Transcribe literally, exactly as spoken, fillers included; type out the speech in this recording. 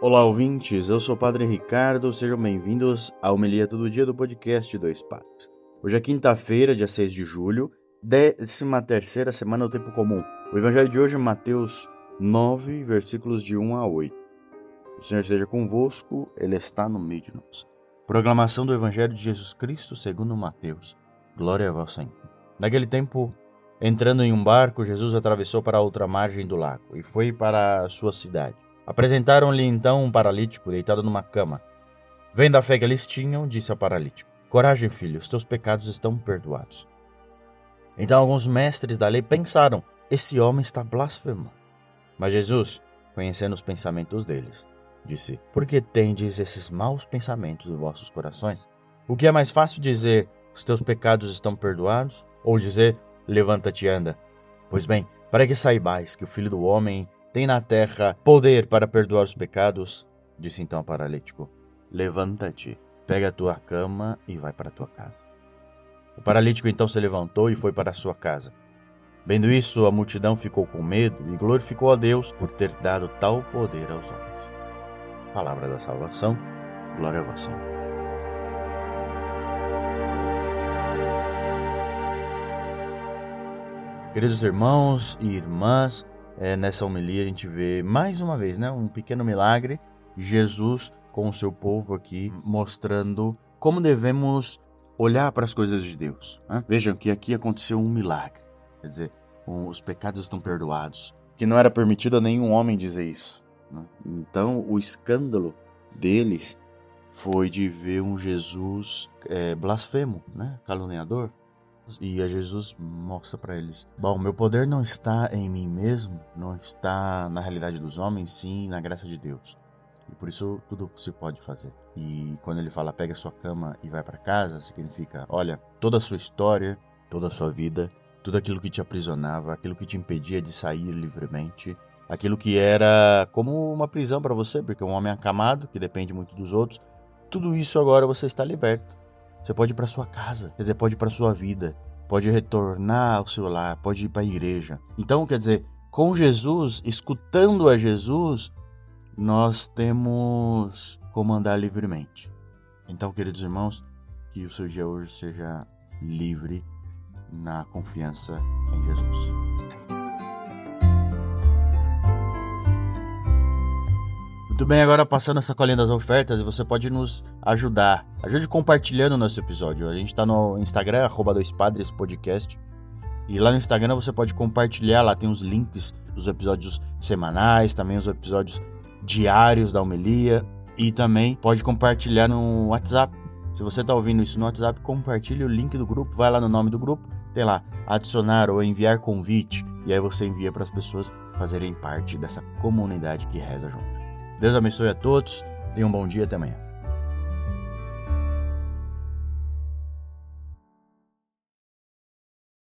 Olá, ouvintes, eu sou o Padre Ricardo, sejam bem-vindos à Homilia Todo Dia do Podcast Dois Padres. Hoje é quinta-feira, dia seis de julho, décima terceira Semana do Tempo Comum. O Evangelho de hoje é Mateus nove, versículos de um a oito. O Senhor esteja convosco, Ele está no meio de nós. Proclamação do Evangelho de Jesus Cristo segundo Mateus. Glória a vós, Senhor. Naquele tempo, entrando em um barco, Jesus atravessou para a outra margem do lago e foi para a sua cidade. Apresentaram-lhe então um paralítico deitado numa cama. Vendo a fé que eles tinham, disse ao paralítico: Coragem, filho, os teus pecados estão perdoados. Então alguns mestres da lei pensaram: Esse homem está blasfemando. Mas Jesus, conhecendo os pensamentos deles, disse: Por que tendes esses maus pensamentos em vossos corações? O que é mais fácil dizer: Os teus pecados estão perdoados? Ou dizer: Levanta-te e anda? Pois bem, para que saibais que o filho do homem tem na terra poder para perdoar os pecados, disse então ao paralítico: Levanta-te, pega a tua cama e vai para a tua casa. O paralítico então se levantou e foi para a sua casa. Vendo isso, a multidão ficou com medo e glorificou a Deus por ter dado tal poder aos homens. Palavra da salvação, glória a vós, Senhor. Queridos irmãos e irmãs, É, nessa homilia a gente vê mais uma vez, né, um pequeno milagre, Jesus com o seu povo aqui mostrando como devemos olhar para as coisas de Deus, né? Vejam que aqui aconteceu um milagre, quer dizer, um, os pecados estão perdoados, que não era permitido a nenhum homem dizer isso, né? Então o escândalo deles foi de ver um Jesus é, blasfemo, né, caluniador. E a Jesus mostra para eles: Bom, meu poder não está em mim mesmo, não está na realidade dos homens, sim na graça de Deus. E por isso tudo se pode fazer. E quando ele fala: Pega a sua cama e vai para casa, significa: Olha, toda a sua história, toda a sua vida, tudo aquilo que te aprisionava, aquilo que te impedia de sair livremente, aquilo que era como uma prisão para você, porque é um homem acamado que depende muito dos outros, tudo isso agora você está liberto. Você pode ir para sua casa, quer dizer, pode ir para sua vida, pode retornar ao seu lar, pode ir para a igreja. Então, quer dizer, com Jesus, escutando a Jesus, nós temos como andar livremente. Então, queridos irmãos, que o seu dia hoje seja livre na confiança em Jesus. Muito bem, agora passando essa colinha das ofertas, você pode nos ajudar. Ajude compartilhando o nosso episódio. A gente está no Instagram, arroba Dois Padres Podcast. E lá no Instagram você pode compartilhar, lá tem os links dos episódios semanais, também os episódios diários da homilia. E também pode compartilhar no WhatsApp. Se você está ouvindo isso no WhatsApp, compartilhe o link do grupo, vai lá no nome do grupo, tem lá, adicionar ou enviar convite. E aí você envia para as pessoas fazerem parte dessa comunidade que reza junto. Deus abençoe a todos, tenham um bom dia, até amanhã.